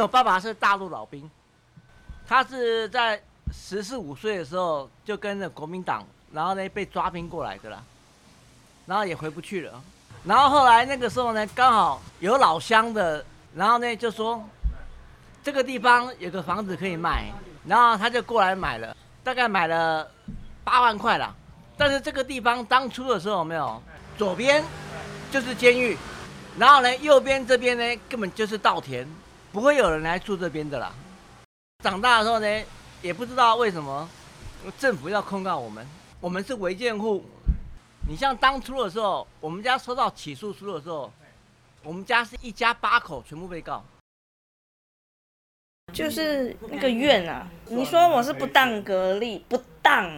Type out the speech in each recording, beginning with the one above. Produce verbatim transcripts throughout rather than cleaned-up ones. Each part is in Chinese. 为我爸爸是大陆老兵，他是在十四五岁的时候就跟着国民党，然后呢被抓兵过来的啦，然后也回不去了。然后后来那个时候呢，刚好有老乡的，然后呢就说这个地方有个房子可以卖，然后他就过来买了，大概买了八万块啦。但是这个地方当初的时候有没有，左边就是监狱，然后呢右边这边呢根本就是稻田，不会有人来住这边的啦。长大的时候呢，也不知道为什么政府要控告我们，我们是违建户。你像当初的时候，我们家收到起诉书的时候，我们家是一家八口全部被告，就是那个院啊。你说我是不当隔离，不当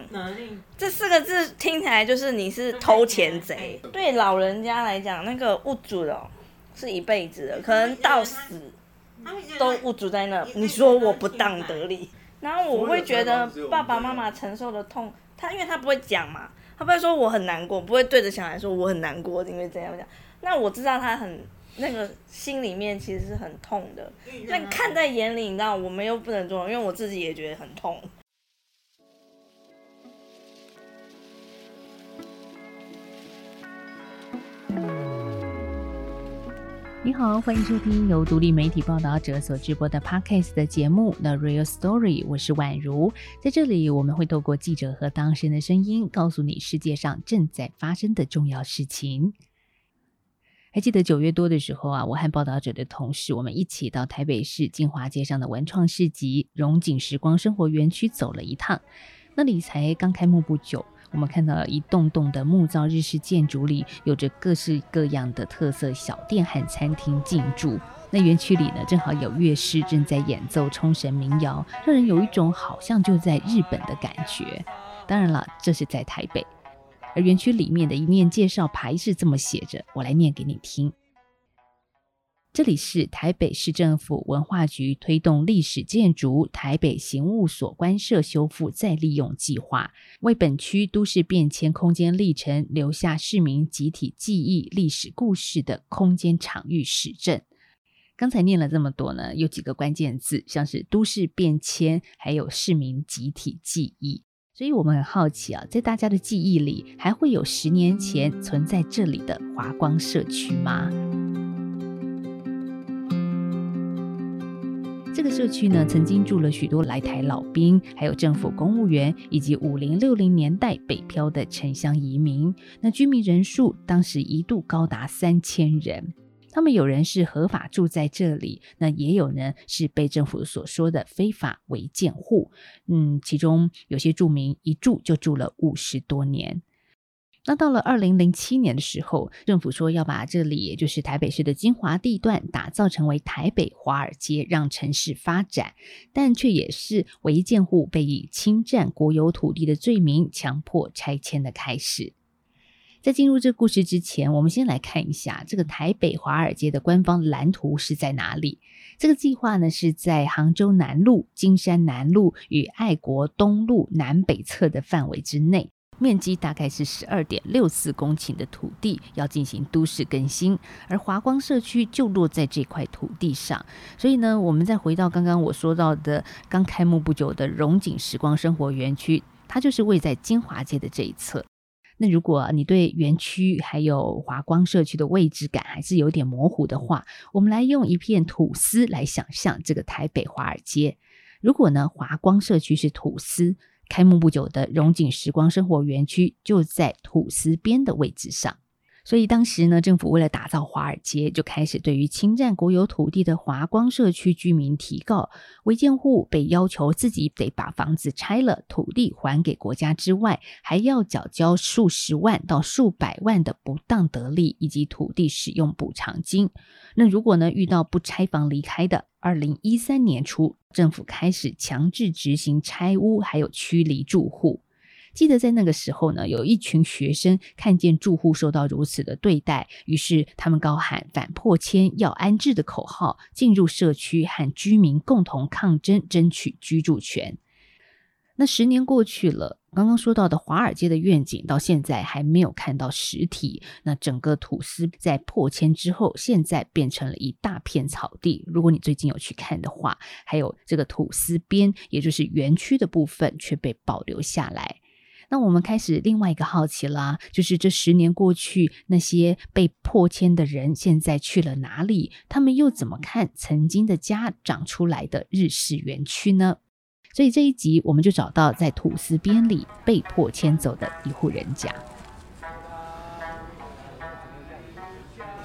这四个字听起来就是你是偷钱贼。对老人家来讲，那个屋主哦是一辈子的，可能到死都屋主在那。你说我不当得利，然后我会觉得爸爸妈妈承受的痛，他因为他不会讲嘛，他不会说我很难过，不会对着小孩说我很难过，因为这样讲。那我知道他很那个心里面其实是很痛的，那看在眼里，你知道我们又不能做，因为我自己也觉得很痛。你好，欢迎收听由独立媒体报道者所直播的 Podcast 的节目 The Real Story， 我是宛如。在这里我们会透过记者和当事人的声音，告诉你世界上正在发生的重要事情。还记得九月多的时候啊，我和报道者的同事，我们一起到台北市金华街上的文创市集荣景时光生活园区走了一趟。那里才刚开幕不久，我们看到了一栋栋的木造日式建筑，里有着各式各样的特色小店和餐厅进驻。那园区里呢，正好有乐师正在演奏冲绳民谣，让人有一种好像就在日本的感觉。当然了，这是在台北。而园区里面的一面介绍牌是这么写着，我来念给你听。这里是台北市政府文化局推动历史建筑台北刑务所官舍修复再利用计划，为本区都市变迁空间历程留下市民集体记忆历史故事的空间场域实证。刚才念了这么多呢，有几个关键字，像是都市变迁，还有市民集体记忆。所以我们很好奇啊，在大家的记忆里，还会有十年前存在这里的华光社区吗？这个社区呢，曾经住了许多来台老兵，还有政府公务员，以及五零六零年代北漂的城乡移民。那居民人数当时一度高达三千人，他们有人是合法住在这里，那也有呢是被政府所说的非法违建户。嗯，其中有些住民一住就住了五十多年。那到了二零零七年的时候，政府说要把这里，也就是台北市的金华地段，打造成为台北华尔街，让城市发展，但却也是违建户被以侵占国有土地的罪名强迫拆迁的开始。在进入这故事之前，我们先来看一下这个台北华尔街的官方蓝图是在哪里。这个计划呢，是在杭州南路、金山南路与爱国东路南北侧的范围之内，面积大概是 十二点六四公顷的土地，要进行都市更新，而华光社区就落在这块土地上。所以呢，我们再回到刚刚我说到的刚开幕不久的荣景时光生活园区，它就是位在金华街的这一侧。那如果你对园区还有华光社区的位置感还是有点模糊的话，我们来用一片吐司来想象这个台北华尔街。如果呢，华光社区是吐司，开幕不久的荣景时光生活园区就在吐司边的位置上。所以当时呢，政府为了打造华尔街，就开始对于侵占国有土地的华光社区居民提告，违建户被要求自己得把房子拆了，土地还给国家之外，还要缴交数十万到数百万的不当得利以及土地使用补偿金。那如果呢，遇到不拆房离开的，二零一三年初，政府开始强制执行拆屋还有驱离住户。记得在那个时候呢，有一群学生看见住户受到如此的对待，于是他们高喊反迫迁要安置的口号，进入社区和居民共同抗争，争取居住权。那十年过去了，刚刚说到的华尔街的愿景到现在还没有看到实体，那整个吐司在破千之后现在变成了一大片草地，如果你最近有去看的话，还有这个吐司边，也就是园区的部分却被保留下来。那我们开始另外一个好奇啦，就是这十年过去，那些被迫迁的人现在去了哪里？他们又怎么看曾经的家长出来的日式园区呢？所以这一集我们就找到在吐司边里被迫迁走的一户人家。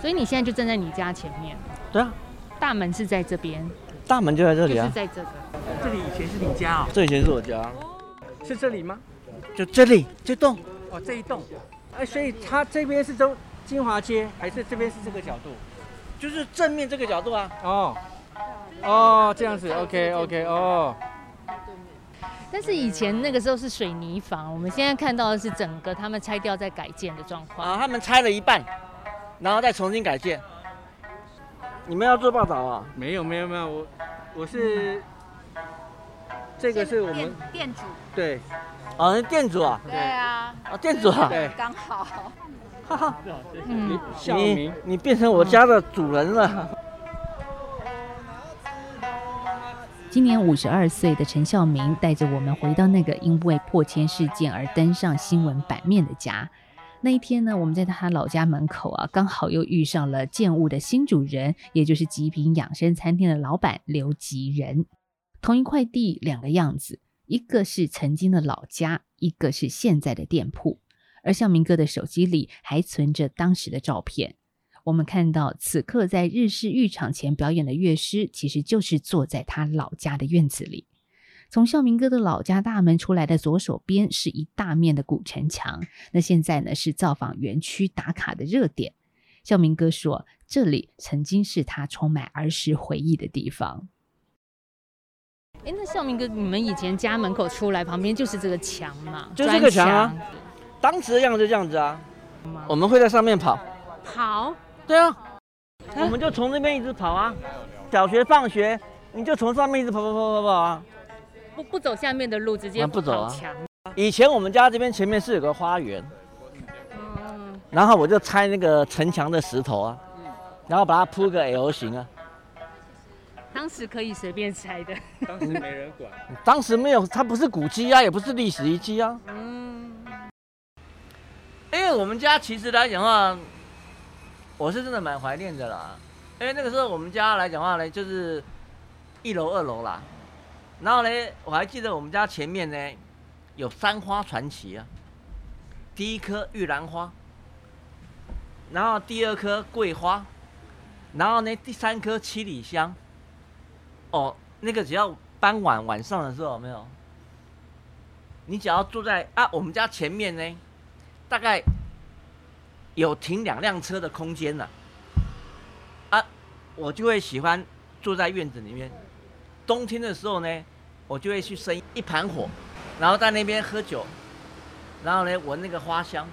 所以你现在就站在你家前面？对啊，大门是在这边，大门就在这里啊，就是在这个。这里以前是你家哦？这以前是我家，是这里吗？就这里这栋哦，这一栋，哎、啊，所以它这边是中金华街，还是这边是这个角度？就是正面这个角度啊。哦，哦，这样子 ，OK OK， 哦。但是以前那个时候是水泥房，我们现在看到的是整个他们拆掉再改建的状况。啊，他们拆了一半，然后再重新改建。你们要做报道啊？没有没有没有，我我是、嗯、这个是我们店主对。哦，是店主啊？对啊，哦，店主啊，对，刚好，哈哈，嗯，你你变成我家的主人了。今年五十二岁的陈孝明带着我们回到那个因为迫迁事件而登上新闻版面的家。那一天呢，我们在他老家门口啊，刚好又遇上了建物的新主人，也就是极品养生餐厅的老板刘吉仁。同一块地，两个样子。一个是曾经的老家，一个是现在的店铺，而孝明哥的手机里还存着当时的照片。我们看到此刻在日式浴场前表演的乐师，其实就是坐在他老家的院子里。从孝明哥的老家大门出来的左手边是一大面的古城墙，那现在呢是造访园区打卡的热点。孝明哥说，这里曾经是他充满儿时回忆的地方。哎，那孝明哥，你们以前家门口出来旁边就是这个墙嘛？就是这个墙啊，当时的样子就这样子啊。我们会在上面跑。跑？对啊，我们就从那边一直跑啊。小学放学，你就从上面一直跑跑跑跑跑啊。不不走下面的路，直接不走墙。以前我们家这边前面是有个花园，嗯，然后我就拆那个城墙的石头啊，然后把它铺个 L 型啊。当时可以随便拆的，当时没人管。当时没有，它不是古迹啊，也不是历史遗迹啊。嗯，因为我们家其实来讲的话，我是真的蛮怀念的啦。因为那个时候我们家来讲的话呢，就是一楼、二楼啦。然后呢，我还记得我们家前面呢有三花传奇啊。第一棵玉兰花，然后第二棵桂花，然后呢第三棵七里香。哦，那个只要傍晚晚上的时候，没有，你只要坐在啊我们家前面呢，大概有停两辆车的空间了，啊，我就会喜欢坐在院子里面。冬天的时候呢，我就会去生一盘火，然后在那边喝酒，然后呢闻那个花香。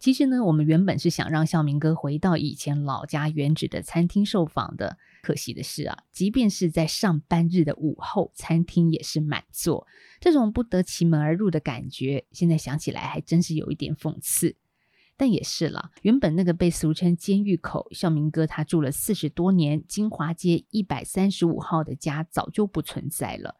其实呢，我们原本是想让孝明哥回到以前老家原址的餐厅受访的，可惜的是啊，即便是在上班日的午后，餐厅也是满座。这种不得其门而入的感觉，现在想起来还真是有一点讽刺。但也是了，原本那个被俗称监狱口，孝明哥他住了四十多年，金华街一百三十五号的家早就不存在了。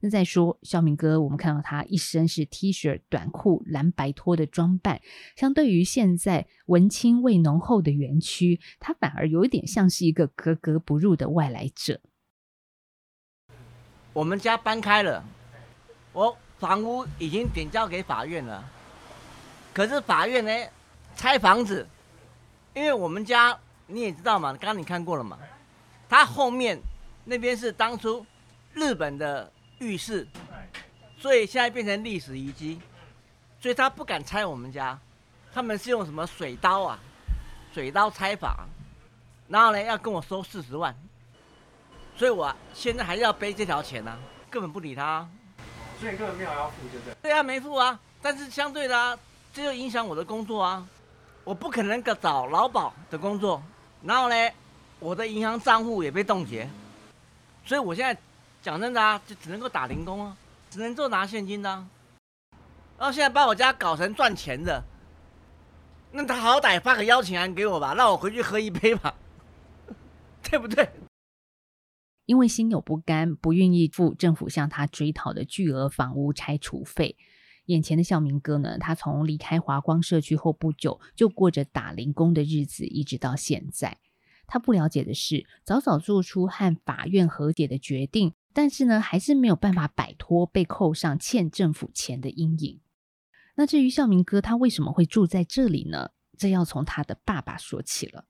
那再说孝明哥，我们看到他一身是 T 恤短裤蓝白拖的装扮，相对于现在文青味浓厚的园区，他反而有一点像是一个格格不入的外来者。我们家搬开了，我房屋已经点交给法院了，可是法院呢拆房子，因为我们家你也知道嘛，刚刚你看过了嘛，他后面那边是当初日本的浴室，所以现在变成历史遗迹，所以他不敢拆我们家，他们是用什么水刀啊，水刀拆法，然后呢要跟我收四十万，所以我现在还要背这条钱啊，根本不理他、啊，所以根本没有要付，对不对？对啊，没付啊，但是相对的啊，这就影响我的工作啊，我不可能找劳保的工作，然后呢，我的银行账户也被冻结，所以我现在。讲真的啊，就只能够打零工啊。只能做拿现金的、啊。然后现在把我家搞成赚钱的，那他好歹发个邀请函给我吧，让我回去喝一杯吧，对不对？因为心有不甘，不愿意付政府向他追讨的巨额房屋拆除费。眼前的孝明哥呢，他从离开华光社区后不久，就过着打零工的日子，一直到现在。他不了解的是，早早做出和法院和解的决定，但是呢，还是没有办法摆脱被扣上欠政府钱的阴影。那至于孝明哥他为什么会住在这里呢？这要从他的爸爸说起了。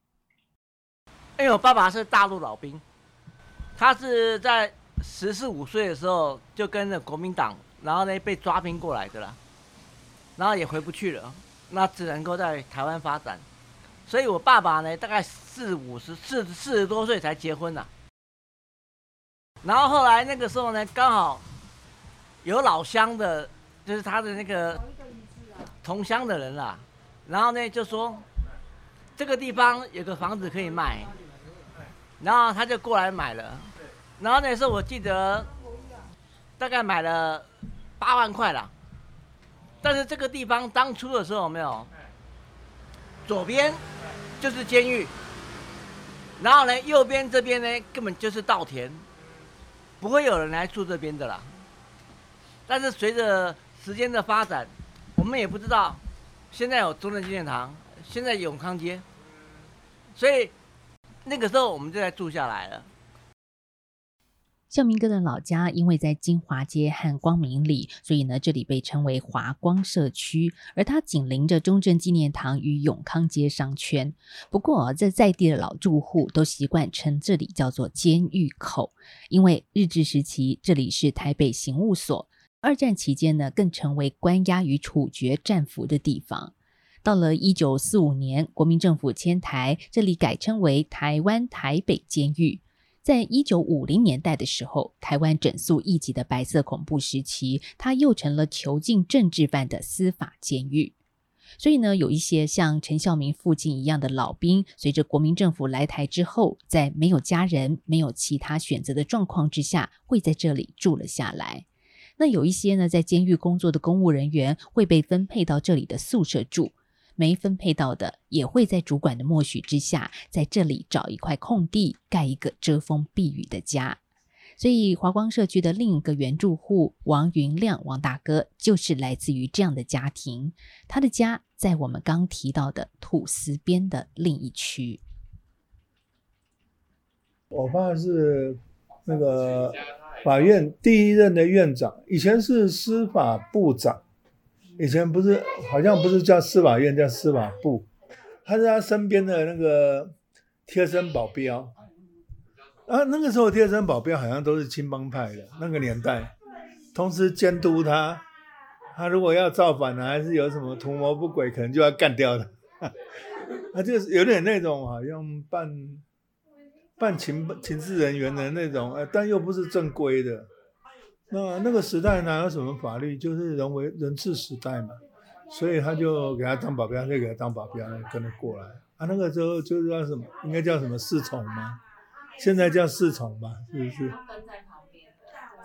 因为我爸爸是大陆老兵，他是在十四五岁的时候就跟着国民党，然后呢被抓兵过来的啦，然后也回不去了，那只能够在台湾发展。所以我爸爸呢，大概四五十四四十多岁才结婚啊。然后后来那个时候呢，刚好有老乡的，就是他的那个同乡的人啦、啊，然后呢就说这个地方有个房子可以卖，然后他就过来买了。然后那时候我记得大概买了八万块啦。但是这个地方当初的时候有没有？左边就是监狱，然后呢，右边这边呢根本就是稻田，不会有人来住这边的啦。但是随着时间的发展，我们也不知道，现在有中正纪念堂，现在永康街，所以那个时候我们就来住下来了。孝明哥的老家因为在金华街和光明里，所以呢，这里被称为华光社区，而它紧邻着中正纪念堂与永康街商圈。不过、啊、这在地的老住户都习惯称这里叫做监狱口，因为日治时期这里是台北刑务所，二战期间呢，更成为关押与处决战俘的地方。到了一九四五年，国民政府迁台，这里改称为台湾台北监狱。在一九五零年代的时候，台湾整肃异己的白色恐怖时期，它又成了囚禁政治犯的司法监狱。所以呢，有一些像陈孝明父亲一样的老兵，随着国民政府来台之后，在没有家人、没有其他选择的状况之下，会在这里住了下来。那有一些呢，在监狱工作的公务人员会被分配到这里的宿舍住，没分配到的也会在主管的默许之下，在这里找一块空地盖一个遮风避雨的家。所以华光社区的另一个原住户王云亮，王大哥就是来自于这样的家庭，他的家在我们刚提到的土司边的另一区。我爸是那个法院第一任的院长，以前是司法部长，以前不是，好像不是叫司法院，叫司法部。他是他身边的那个贴身保镖。啊，那个时候贴身保镖好像都是青帮派的，那个年代。同时监督他，他如果要造反啊，还是有什么图谋不轨，可能就要干掉他。他就是有点那种好像半半情情治人员的那种，但又不是正规的。那那个时代哪有什么法律，就是人为人治时代嘛，所以他就给他当保镖，就给他当保镖，跟着过来。啊，那个时候就叫什么，应该叫什么侍从吗？现在叫侍从吧，是不是？他跟在旁边，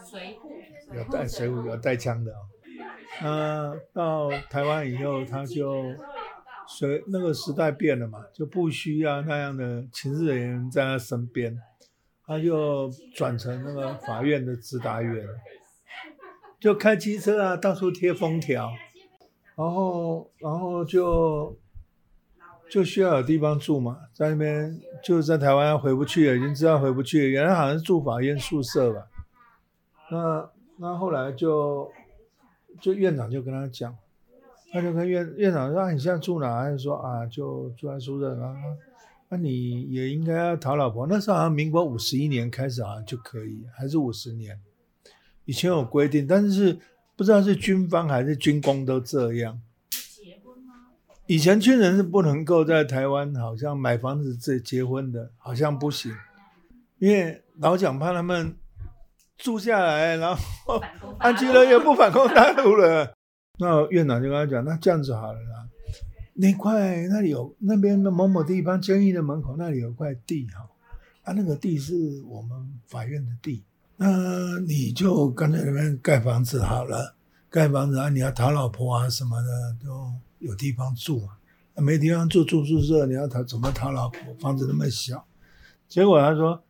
随护，有带随护，有带枪的哦。啊，到台湾以后，他就随那个时代变了嘛，就不需要那样的情治人员在他身边。他就转成那个法院的直达员，就开机车啊，到处贴封条，然后然后就就需要有地方住嘛，在那边就在台湾回不去了，已经知道回不去了。原来好像是住法院宿舍吧，那那后来就就院长就跟他讲，他就跟院院长说、啊、你现在住哪？他就说啊，就住在宿舍啊。那、啊、你也应该要讨老婆，那时候好像民国五十一年开始好像就可以，还是五十年，以前有规定，但是不知道是军方还是军工都这样。结婚吗？以前军人是不能够在台湾好像买房子自己结婚的，好像不行，因为老蒋怕他们住下来，然后安居乐业不反攻大陆了。那院长就跟他讲，那这样子好了啦。那块那里有那边的某某地方监狱的门口那里有块地哈，啊那个地是我们法院的地，那你就跟在那边盖房子好了，盖房子啊，你要讨老婆啊什么的都有地方住啊，没地方住住宿舍，你要讨怎么讨老婆？房子那么小。结果他说，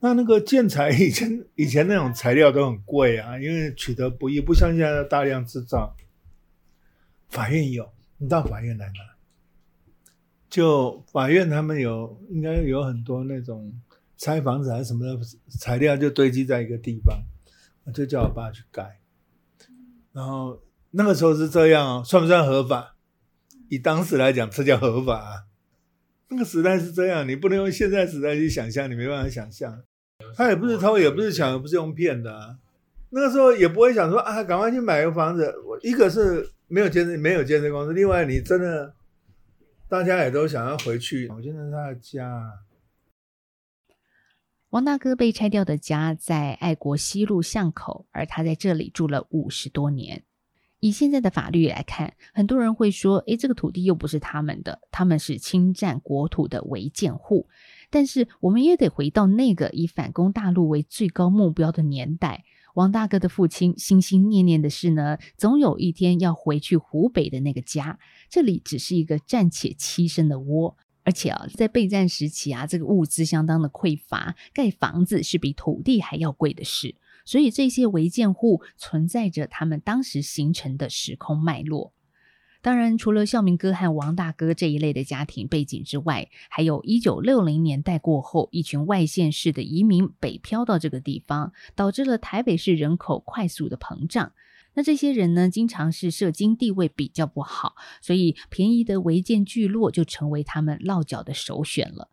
那那个建材以前以前那种材料都很贵啊，因为取得不易，不像现在要大量制造。法院有，你到法院来拿。就法院他们有，应该有很多那种拆房子还是什么的材料就堆积在一个地方，我就叫我爸去盖。然后那个时候是这样哦，算不算合法？以当时来讲，这叫合法啊。那个时代是这样，你不能用现在时代去想象，你没办法想象。他也不是偷，也不是抢，也不是用骗的啊。那个时候也不会想说啊，赶快去买个房子。一个是没有建设，没有建设公司，另外你真的。大家也都想要回去，我现在他的家。王大哥被拆掉的家在爱国西路巷口，而他在这里住了五十多年。以现在的法律来看，很多人会说，诶，这个土地又不是他们的，他们是侵占国土的违建户。但是我们也得回到那个以反攻大陆为最高目标的年代，王大哥的父亲心心念念的是呢，总有一天要回去湖北的那个家。这里只是一个暂且栖身的窝，而且啊，在备战时期啊，这个物资相当的匮乏，盖房子是比土地还要贵的事。所以这些违建户存在着他们当时形成的时空脉络。当然，除了孝明哥和王大哥这一类的家庭背景之外，还有一九六零年代过后，一群外县市的移民北漂到这个地方，导致了台北市人口快速的膨胀。那这些人呢，经常是社经地位比较不好，所以便宜的违建聚落就成为他们落脚的首选了。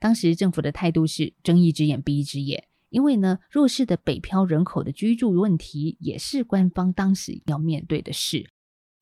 当时政府的态度是睁一只眼闭一只眼，因为呢，弱势的北漂人口的居住问题也是官方当时要面对的事。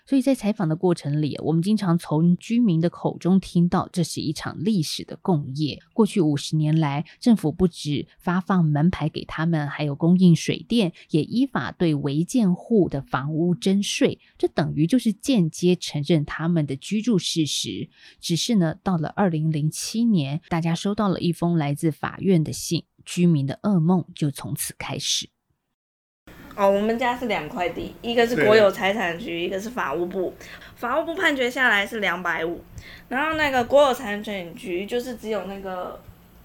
所以在采访的过程里，我们经常从居民的口中听到，这是一场历史的共业。过去五十年来，政府不止发放门牌给他们，还有供应水电，也依法对违建户的房屋征税，这等于就是间接承认他们的居住事实。只是呢，到了二零零七年，大家收到了一封来自法院的信，居民的噩梦就从此开始。哦，我们家是两块地，一个是国有财产局，一个是法务部。法务部判决下来是两百五，然后那个国有财产局就是只有那个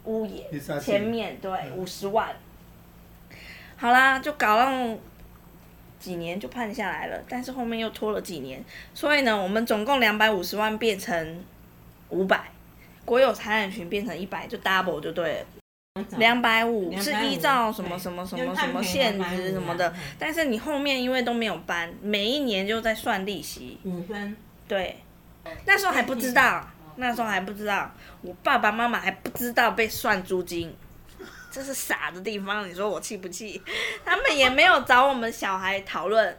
屋檐前面对五十万。好啦，就搞了几年就判下来了，但是后面又拖了几年，所以呢，我们总共两百五十万变成五百，国有财产局变成一百，就 double 就对了。两百五是依照什么什么什么什么限制什么的，但是你后面因为都没有搬，每一年就在算利息。五分。对，那时候还不知道，那时候还不知道，我爸爸妈妈还不知道被算租金，这是傻的地方。你说我气不气？他们也没有找我们小孩讨论。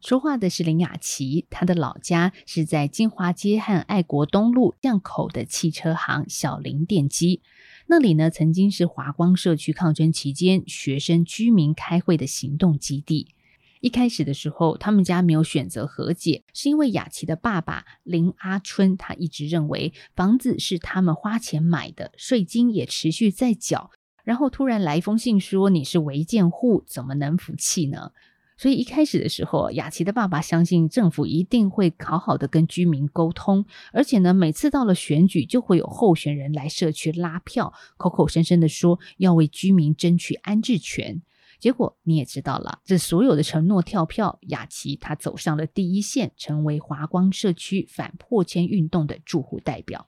说话的是林雅琪，她的老家是在金华街和爱国东路巷口的汽车行小林电机。那里呢，曾经是华光社区抗争期间学生居民开会的行动基地。一开始的时候，他们家没有选择和解，是因为雅琪的爸爸林阿春，他一直认为房子是他们花钱买的，税金也持续在缴，然后突然来一封信说你是违建户，怎么能服气呢？所以一开始的时候，雅琪的爸爸相信政府一定会好好的跟居民沟通，而且呢，每次到了选举就会有候选人来社区拉票，口口声声的说要为居民争取安置权。结果你也知道了，这所有的承诺跳票，雅琪她走上了第一线，成为华光社区反破迁运动的住户代表。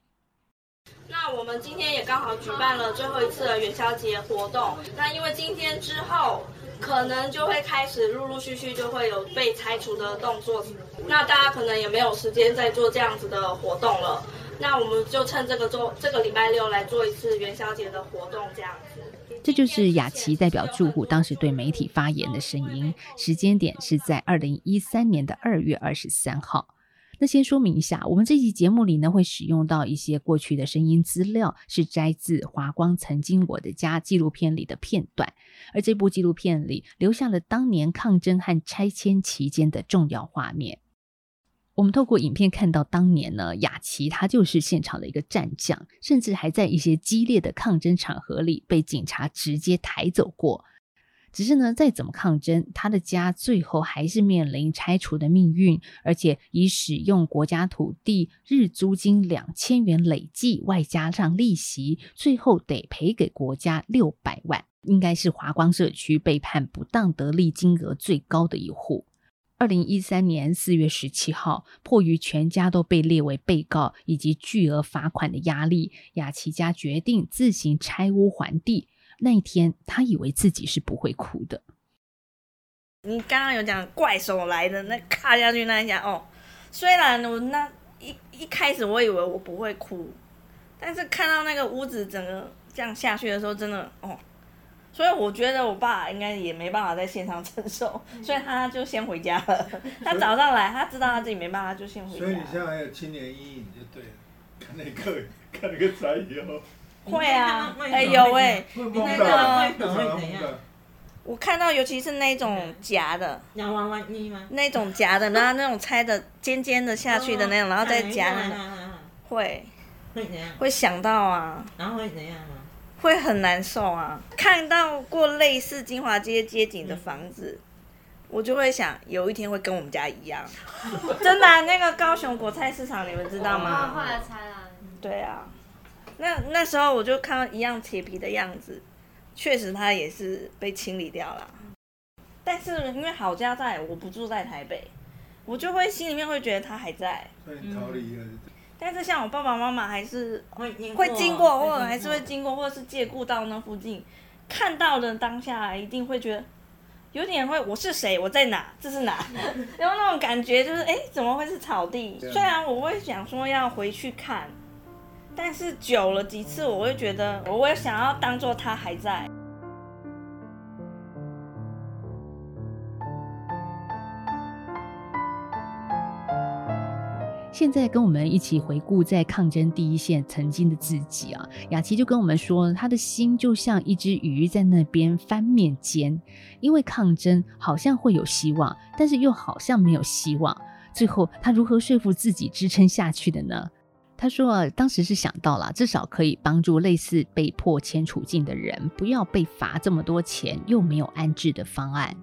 那我们今天也刚好举办了最后一次的元宵节活动，那因为今天之后可能就会开始陆陆续续就会有被拆除的动作，那大家可能也没有时间再做这样子的活动了，那我们就趁这个周这个礼拜六来做一次元宵节的活动，这样子。这就是雅琪代表住户当时对媒体发言的声音，时间点是在二零一三年的二月二十三号。那先说明一下，我们这期节目里呢，会使用到一些过去的声音资料，是摘自《华光曾经我的家》纪录片里的片段，而这部纪录片里留下了当年抗争和拆迁期间的重要画面。我们透过影片看到，当年呢，雅琪她就是现场的一个战将，甚至还在一些激烈的抗争场合里被警察直接抬走过。只是呢，再怎么抗争，他的家最后还是面临拆除的命运，而且以使用国家土地日租金两千元累计，外加上利息，最后得赔给国家六百万，应该是华光社区被判不当得利金额最高的一户。二零一三年四月十七号，迫于全家都被列为被告以及巨额罚款的压力，雅琪家决定自行拆屋还地。那一天他以为自己是不会哭的。你刚刚有讲怪手来的那卡下去那一下哦，虽然我那 一, 一开始我以为我不会哭，但是看到那个屋子整个这样下去的时候真的哦，所以我觉得我爸应该也没办法在现场承受，所以他就先回家了。他早上来，他知道他自己没办法，就先回家了。所以你现在还有青年阴影就对了，看那个看那个宅以后。会啊，哎有哎，你那个，我看到尤其是那种夹的，那种夹的，然后那种拆的尖尖的下去的那种，然后再夹那种，会会怎样？会想到啊。然后会怎样啊？会很难受啊！看到过类似金华街街景的房子，嗯、我就会想有一天会跟我们家一样。真的、啊，那个高雄果菜市场你们知道吗？后来拆了。对啊，那那时候我就看到一样铁皮的样子，确实它也是被清理掉了。但是因为好家在，我不住在台北，我就会心里面会觉得它还在。所以逃离了。嗯，但是像我爸爸妈妈还是会经过，会经过或者还是会经过，或者是借故到那附近，看到的当下一定会觉得有点会，我是谁，我在哪，这是哪，然后那种感觉就是哎，怎么会是草地？虽然我会想说要回去看，但是久了几次，我会觉得我会想要当做它还在。现在跟我们一起回顾在抗争第一线曾经的自己啊，雅琪就跟我们说，她的心就像一只鱼在那边翻面间，因为抗争好像会有希望，但是又好像没有希望。最后她如何说服自己支撑下去的呢？她说、啊、当时是想到了至少可以帮助类似被迫迁处境的人，不要被罚这么多钱又没有安置的方案。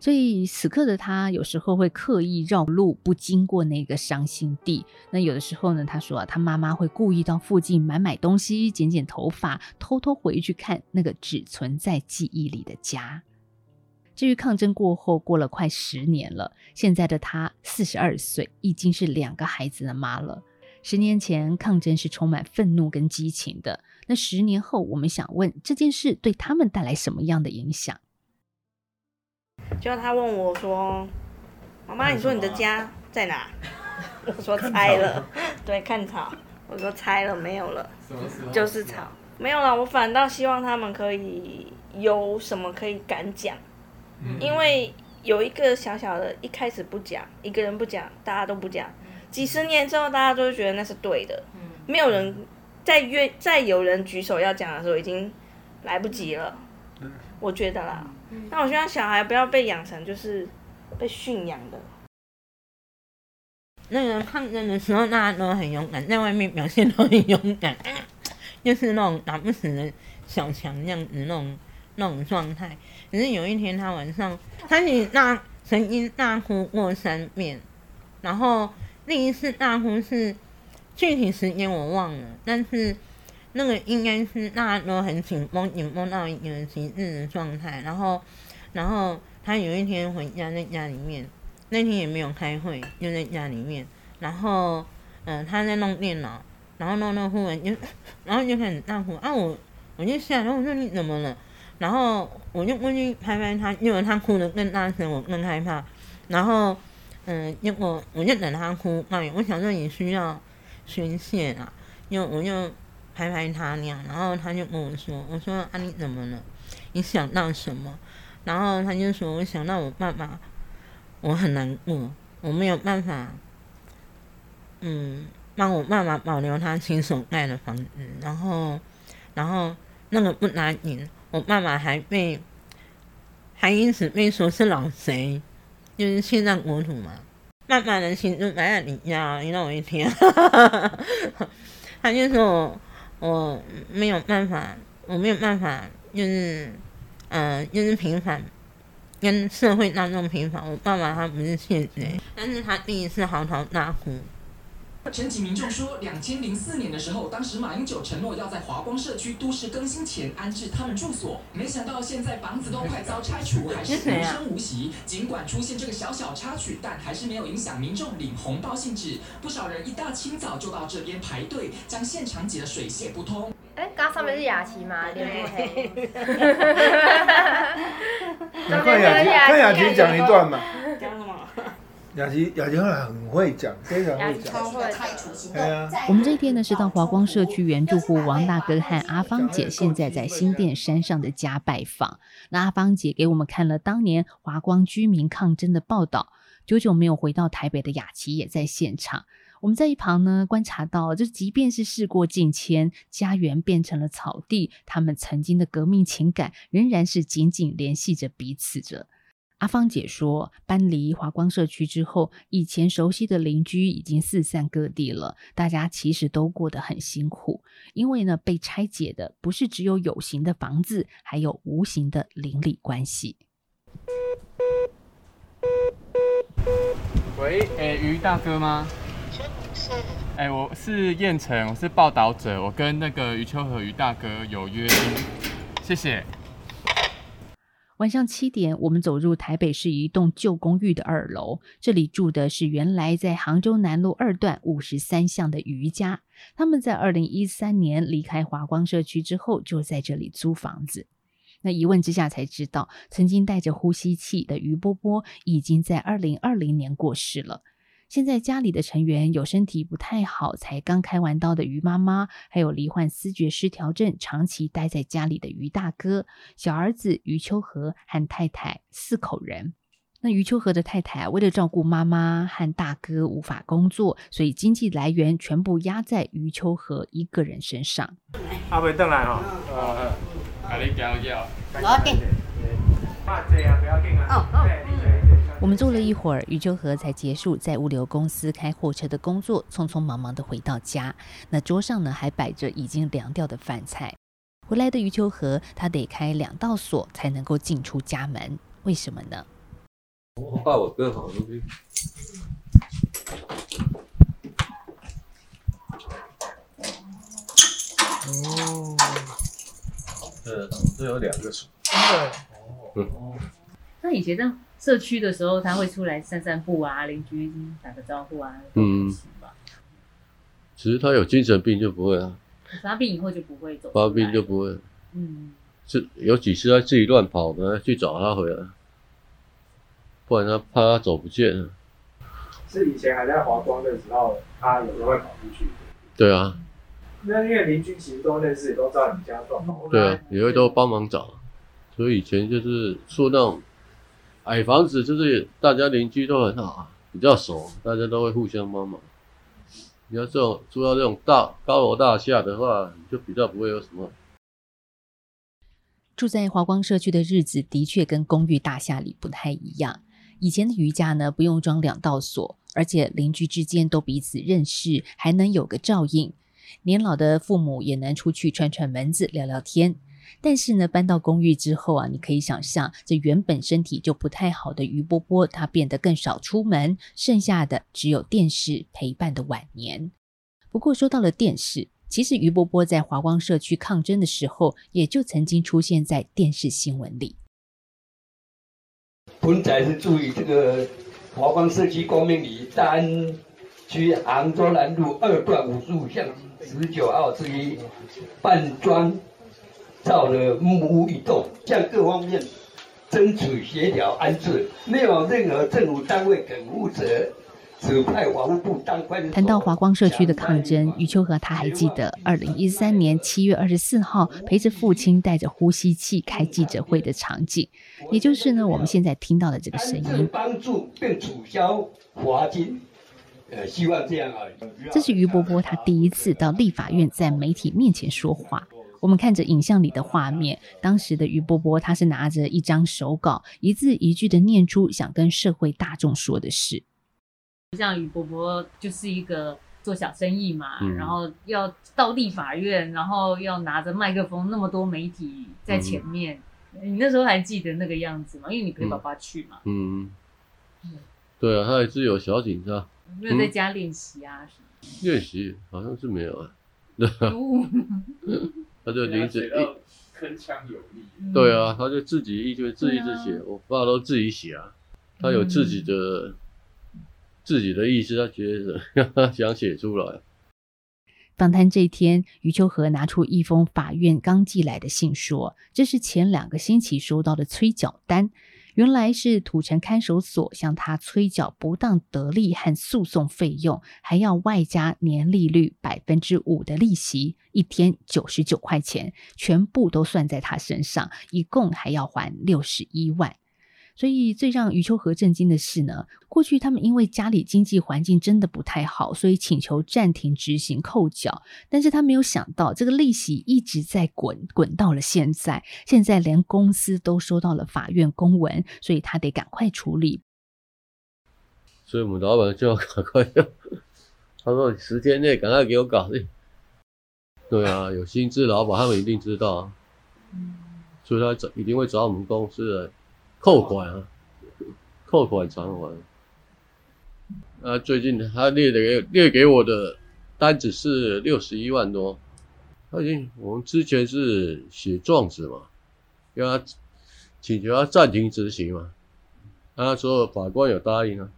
所以此刻的他有时候会刻意绕路，不经过那个伤心地。那有的时候呢，他说、啊、他妈妈会故意到附近买买东西，剪剪头发，偷偷回去看那个只存在记忆里的家。至于抗争过后，过了快十年了，现在的他四十二岁，已经是两个孩子的妈了。十年前抗争是充满愤怒跟激情的，那十年后我们想问这件事对他们带来什么样的影响。就他问我说，妈妈你说你的家在哪？我说拆了。对，看草。我说拆了，没有了，就是草，没有了。我反倒希望他们可以有什么可以敢讲、嗯、因为有一个小小的一开始不讲，一个人不讲，大家都不讲，几十年之后大家都会觉得那是对的，没有人再越再有人举手要讲的时候已经来不及了，我觉得啦。那我希望小孩不要被养成就是被驯养的。那个抗争的时候大家都很勇敢，在外面表现都很勇敢，就是那种打不死的小强那样子，那种那种状态。可是有一天他晚上，他其实大曾经大哭过三遍，然后第一次大哭是具体时间我忘了，但是那个应该是大家都很紧绷，紧绷到一个极致的状态，然后，然后他有一天回家，在家里面，那天也没有开会，就在家里面，然后，嗯、呃，他在弄电脑，然后弄弄忽然就，然后就开始大哭啊！我我就吓，然后我说你怎么了？然后我就过去拍拍他，因为他哭得更大声，我更害怕，然后，嗯、呃，结果我就等他哭，哎，我想说也需要宣泄啊，就我就。拍拍他那样，然后他就跟我说，我说啊你怎么了？你想到什么？然后他就说，我想到我爸爸，我很难过，我没有办法，嗯，让我爸爸保留他亲手盖的房子，然后，然后那个不打紧，我爸爸还被，还因此被说是老贼，就是现在国土嘛，爸爸的心就埋在你家，你让我一天，他就说我。我没有办法，我没有办法，就是呃，就是平凡跟社会大众平凡。我爸爸他不是窃贼，但是他第一次嚎啕大哭。陈吉民众说，两千零四年的时候，当时马英九承诺要在华光社区都市更新前安置他们住所，没想到现在房子都快遭拆除，还是无声无息。尽管出现这个小小插曲，但还是没有影响民众领红包性质。不少人一大清早就到这边排队，将现场挤得水泄不通。哎，刚上面是雅琪吗？脸不黑。你看雅琪，看雅琪讲一段嘛。讲什么？雅琪，雅琪很会讲，非常会讲。对啊，我们这一天呢是到华光社区原住户王大哥和阿芳姐现在在新店山上的家拜访。那阿芳姐给我们看了当年华光居民抗争的报道，久久没有回到台北的雅琪也在现场。我们在一旁呢观察到，就即便是事过境迁，家园变成了草地，他们曾经的革命情感仍然是紧紧联系着彼此着。阿芳姐说，搬离华光社区之后，以前熟悉的邻居已经四散各地了，大家其实都过得很辛苦，因为呢，被拆解的不是只有有形的房子，还有无形的邻里关系。喂，诶，于大哥吗？是。诶，我是燕城，我是报道者，我跟那个余秋和于大哥有约定，谢谢。晚上七点，我们走入台北市一栋旧公寓的二楼，这里住的是原来在杭州南路二段五十三巷的余家。他们在二零一三年离开华光社区之后，就在这里租房子。那一问之下才知道，曾经带着呼吸器的余波波已经在二零二零年过世了。现在家里的成员有身体不太好才刚开完刀的余妈妈，还有罹患思觉失调症长期待在家里的余大哥、小儿子余秋和和太太，四口人。那余秋和的太太为了照顾妈妈和大哥无法工作，所以经济来源全部压在余秋和一个人身上。阿伯回来了，跟你聊一聊，不要紧，不要紧啊。我们坐了一会儿，余秋和才结束在物流公司开货车的工作，匆匆忙忙的回到家。那桌上呢还摆着已经凉掉的饭菜。回来的余秋和，他得开两道锁才能够进出家门，为什么呢？我把我哥好了，哦，呃，这有两个锁，嗯，那以前呢？社区的时候，他会出来散散步啊，邻居打个招呼啊，嗯，只是他有精神病就不会啊，发病以后就不会走，发病就不会，嗯，是有几次他自己乱跑，我们去找他回来，不然他怕他走不见了。是以前还在华光的时候，他有时候会跑出去。对啊，那因为邻居其实都认识，都知道你家状况。对啊，也会都帮忙找，所以以前就是说那种。矮房子就是大家邻居都很好啊，比较熟，大家都会互相帮忙。你要这种住到这种大高楼大厦的话，你就比较不会有什么。住在华光社区的日子的确跟公寓大厦里不太一样。以前的余家呢，不用装两道锁，而且邻居之间都彼此认识，还能有个照应。年老的父母也能出去串串门子，聊聊天。但是呢，搬到公寓之后啊，你可以想象，这原本身体就不太好的余波波，他变得更少出门，剩下的只有电视陪伴的晚年。不过说到了电视，其实余波波在华光社区抗争的时候，也就曾经出现在电视新闻里。本台是住于这个华光社区公寓里大安区杭州南路二段五十五巷十九号之一半庄。造了木屋一栋，向各方面争取协调安置，没有任何政府单位肯负责，指派法务部当官。谈到华光社区的抗争，余秋和他还记得，二零一三年七月二十四号，陪着父亲带着呼吸器开记者会的场景，也就是呢我们现在听到的这个声音。帮助并取消罚金。呃，希望这样啊。这是余波波他第一次到立法院在媒体面前说话。我们看着影像里的画面，当时的余波波他是拿着一张手稿，一字一句的念出想跟社会大众说的事。像余波波就是一个做小生意嘛、嗯、然后要到立法院，然后要拿着麦克风，那么多媒体在前面、嗯、你那时候还记得那个样子吗？因为你陪爸爸去嘛。嗯，嗯对啊，他还是有小紧张。没有在家练习啊？嗯、练习好像是没有啊。对啊，他就临时铿锵有力。对啊，他就自己一就自己自写、啊，我爸都自己写啊，他有自己的、嗯、自己的意思，他觉得他想写出来。访谈这天，余秋和拿出一封法院刚寄来的信说，这是前两个星期收到的催缴单，原来是土城看守所向他催缴不当得利和诉讼费用，还要外加年利率 百分之五 的利息，一天九十九块钱，全部都算在他身上，一共还要还六十一万。所以最让余秋和震惊的是呢，过去他们因为家里经济环境真的不太好，所以请求暂停执行扣缴，但是他没有想到这个利息一直在滚，滚到了现在，现在连公司都收到了法院公文，所以他得赶快处理。所以我们老板就要赶快要，他说十天内赶快给我搞定。对啊，有心知老板他们一定知道、啊、所以他一定会找我们公司来扣款啊，扣款偿还。啊，最近他列给列给我的单子是六十一万多。他已经，我们之前是写状子嘛，要他请求他暂停执行嘛，他说法官有答应啊，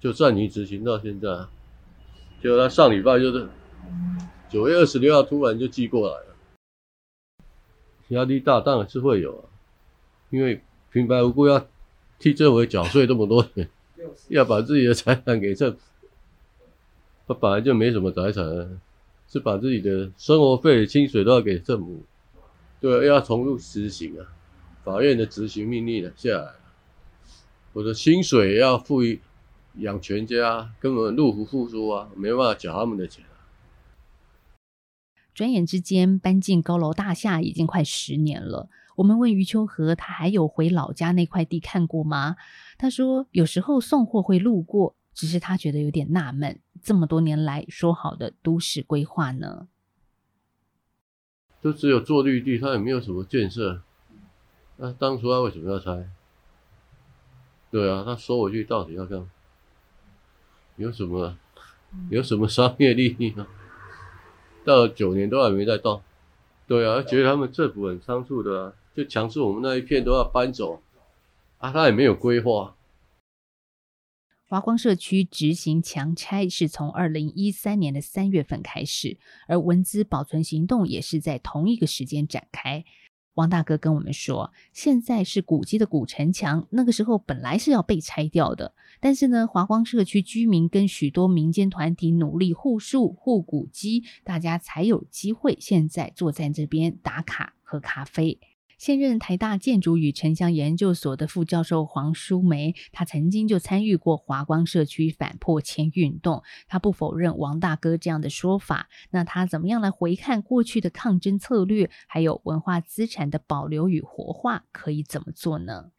就暂停执行到现在、啊。结果他上礼拜就是九月二十六号突然就寄过来了，压力大当然是会有啊，因为。平白无故要替政委缴税这么多钱，要把自己的财产给政府，他本来就没什么财产、啊，是把自己的生活费、薪水都要给政府，对，要重入执行啊，法院的执行命令了下来，我的薪水也要付于养全家，根本入不敷出啊，没办法缴他们的钱、啊。转眼之间，搬进高楼大厦已经快十年了。我们问余秋和他还有回老家那块地看过吗？他说有时候送货会路过，只是他觉得有点纳闷，这么多年来说好的都市规划呢？就只有做绿地，他也没有什么建设。那、啊、当初他为什么要拆？对啊，他收回去到底要干嘛？有什么有什么商业利益呢？到了九年都还没再到。对啊，觉得他们政府很仓促的啊，就强制我们那一片都要搬走啊，他也没有规划。华光社区执行强拆是从二零一三年的三月份开始，而文资保存行动也是在同一个时间展开。王大哥跟我们说，现在是古迹的古城墙，那个时候本来是要被拆掉的，但是呢，华光社区居民跟许多民间团体努力护树护古迹，大家才有机会现在坐在这边打卡喝咖啡。现任台大建筑与城乡研究所的副教授黄淑梅，她曾经就参与过华光社区反破迁运动，她不否认王大哥这样的说法。那她怎么样来回看过去的抗争策略，还有文化资产的保留与活化，可以怎么做呢？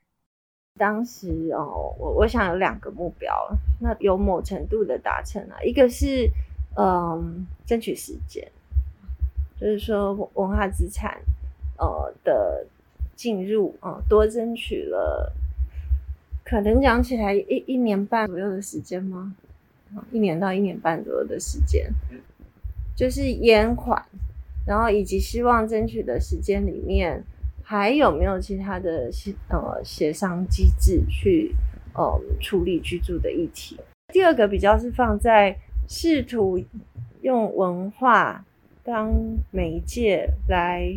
当时哦，我我想有两个目标，那有某程度的达成啊，一个是嗯争取时间，就是说文化资产。呃的进入啊、呃，多争取了，可能讲起来一一年半左右的时间吗？一年到一年半左右的时间，就是延缓，然后以及希望争取的时间里面，还有没有其他的呃协商机制去呃处理居住的议题？第二个比较是放在试图用文化当媒介来。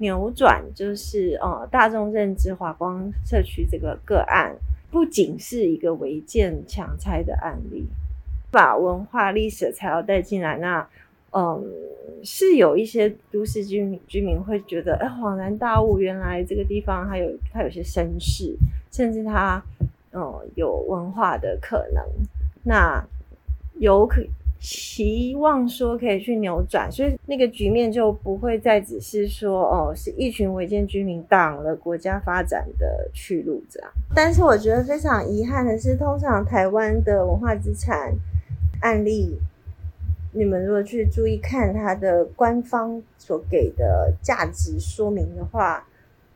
扭转就是呃大众认知华光社区这个个案不仅是一个违建强拆的案例，把文化历史的材料带进来，那嗯是有一些都市居民居民会觉得哎、欸、恍然大悟，原来这个地方还有它有些身世，甚至它呃有文化的可能，那有可期望说可以去扭转，所以那个局面就不会再只是说哦，是一群违建居民挡了国家发展的去路这样。但是我觉得非常遗憾的是，通常台湾的文化资产案例，你们如果去注意看它的官方所给的价值说明的话，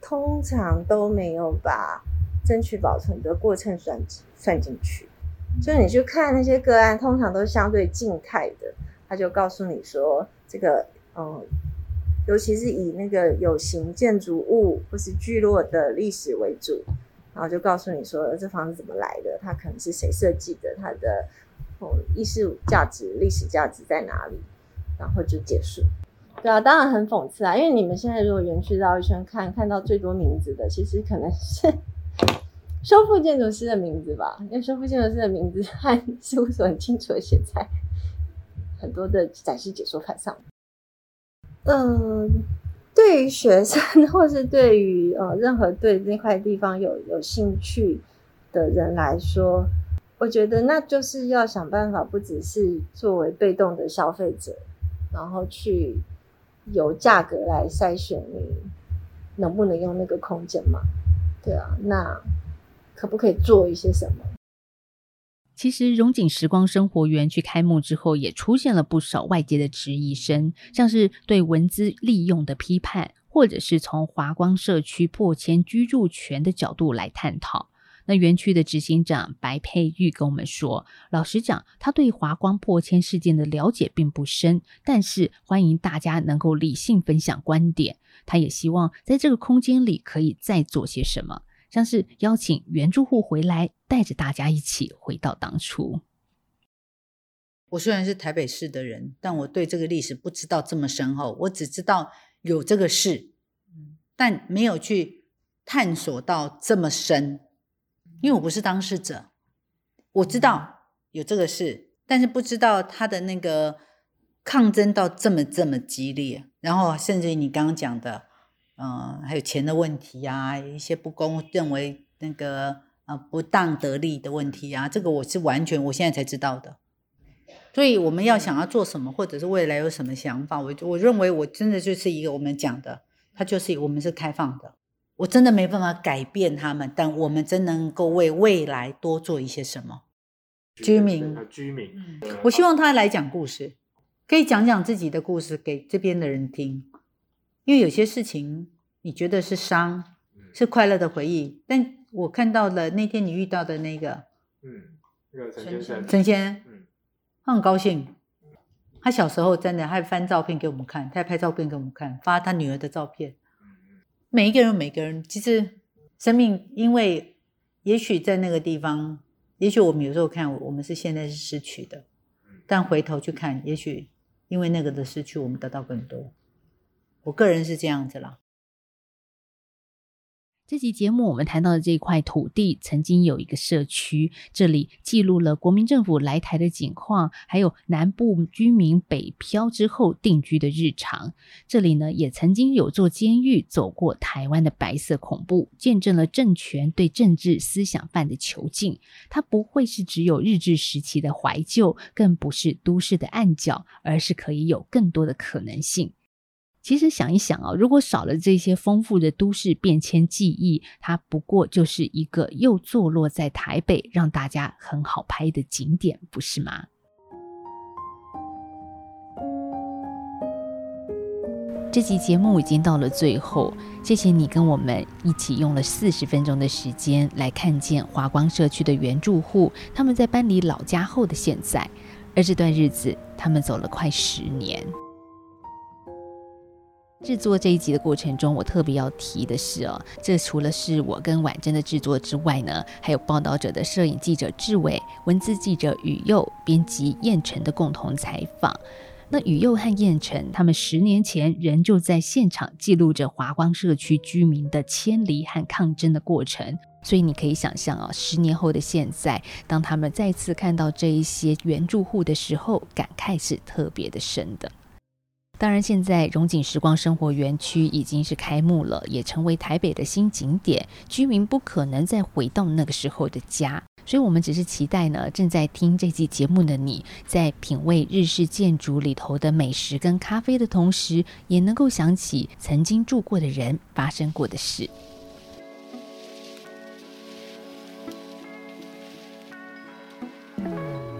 通常都没有把争取保存的过程算算进去。所以你去看那些个案，通常都是相对静态的，他就告诉你说这个嗯，尤其是以那个有形建筑物或是聚落的历史为主，然后就告诉你说这房子怎么来的，它可能是谁设计的，它的、哦、艺术价值、历史价值在哪里，然后就结束。对啊，当然很讽刺啊，因为你们现在如果园区绕一圈看，看到最多名字的其实可能是修复建筑师的名字吧，因为修复建筑师的名字和事务所很清楚的写在很多的展示解说牌上。嗯，对于学生或是对于呃任何对那块地方有有兴趣的人来说，我觉得那就是要想办法，不只是作为被动的消费者，然后去由价格来筛选你能不能用那个空间嘛。对啊，那可不可以做一些什么？其实荣景时光生活园区开幕之后，也出现了不少外界的质疑声，像是对文资利用的批判，或者是从华光社区迫迁居住权的角度来探讨。那园区的执行长白佩玉跟我们说，老实讲，他对华光迫迁事件的了解并不深，但是欢迎大家能够理性分享观点。他也希望在这个空间里可以再做些什么，像是邀请原住户回来，带着大家一起回到当初。我虽然是台北市的人，但我对这个历史不知道这么深厚，我只知道有这个事，但没有去探索到这么深，因为我不是当事者。我知道有这个事，但是不知道他的那个抗争到这么这么激烈，然后甚至于你刚刚讲的嗯、呃，还有钱的问题啊，一些不公认为那个、呃、不当得利的问题啊，这个我是完全我现在才知道的。所以我们要想要做什么，或者是未来有什么想法，我我认为我真的就是一个我们讲的，它就是我们是开放的，我真的没办法改变他们，但我们真能够为未来多做一些什么。居民，居民，嗯、我希望他来讲故事，可以讲讲自己的故事给这边的人听。因为有些事情你觉得是伤，是快乐的回忆，但我看到了那天你遇到的那个嗯，那个陈先生陈先生、嗯、他很高兴，他小时候真的还翻照片给我们看，他还拍照片给我们看，发他女儿的照片。每一个人每个人其实生命，因为也许在那个地方，也许我们有时候看我们是现在是失去的，但回头去看，也许因为那个的失去，我们得到更多。我个人是这样子啦。这集节目我们谈到的这块土地曾经有一个社区，这里记录了国民政府来台的景况，还有南部居民北漂之后定居的日常。这里呢，也曾经有座监狱走过台湾的白色恐怖，见证了政权对政治思想犯的囚禁。它不会是只有日治时期的怀旧，更不是都市的暗角，而是可以有更多的可能性。其实想一想啊，如果少了这些丰富的都市变迁记忆，它不过就是一个又坐落在台北，让大家很好拍的景点，不是吗？这集节目已经到了最后，谢谢你跟我们一起用了四十分钟的时间来看见华光社区的原住户，他们在搬离老家后的现在，而这段日子，他们走了快十年。制作这一集的过程中，我特别要提的是哦，这除了是我跟婉珍的制作之外呢，还有报道者的摄影记者志伟、文字记者宇佑、编辑燕晨的共同采访。那宇佑和燕晨他们十年前仍就在现场记录着华光社区居民的迁离和抗争的过程。所以你可以想象啊、哦，十年后的现在，当他们再次看到这一些原住户的时候，感慨是特别的深的。当然现在荣景时光生活园区已经是开幕了，也成为台北的新景点，居民不可能再回到那个时候的家，所以我们只是期待呢，正在听这期节目的你，在品味日式建筑里头的美食跟咖啡的同时，也能够想起曾经住过的人发生过的事。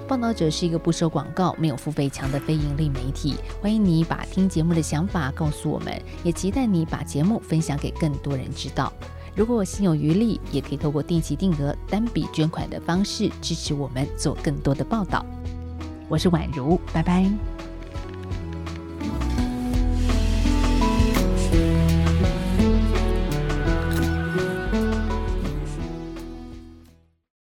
报报者是一个不收广告、没有付费墙的非盈利媒体。欢迎你把听节目的想法告诉我们，也期待你把节目分享给更多人知道。如果心有余力，也可以透过定期定额、单笔捐款的方式支持我们做更多的报道。我是宛如，拜拜。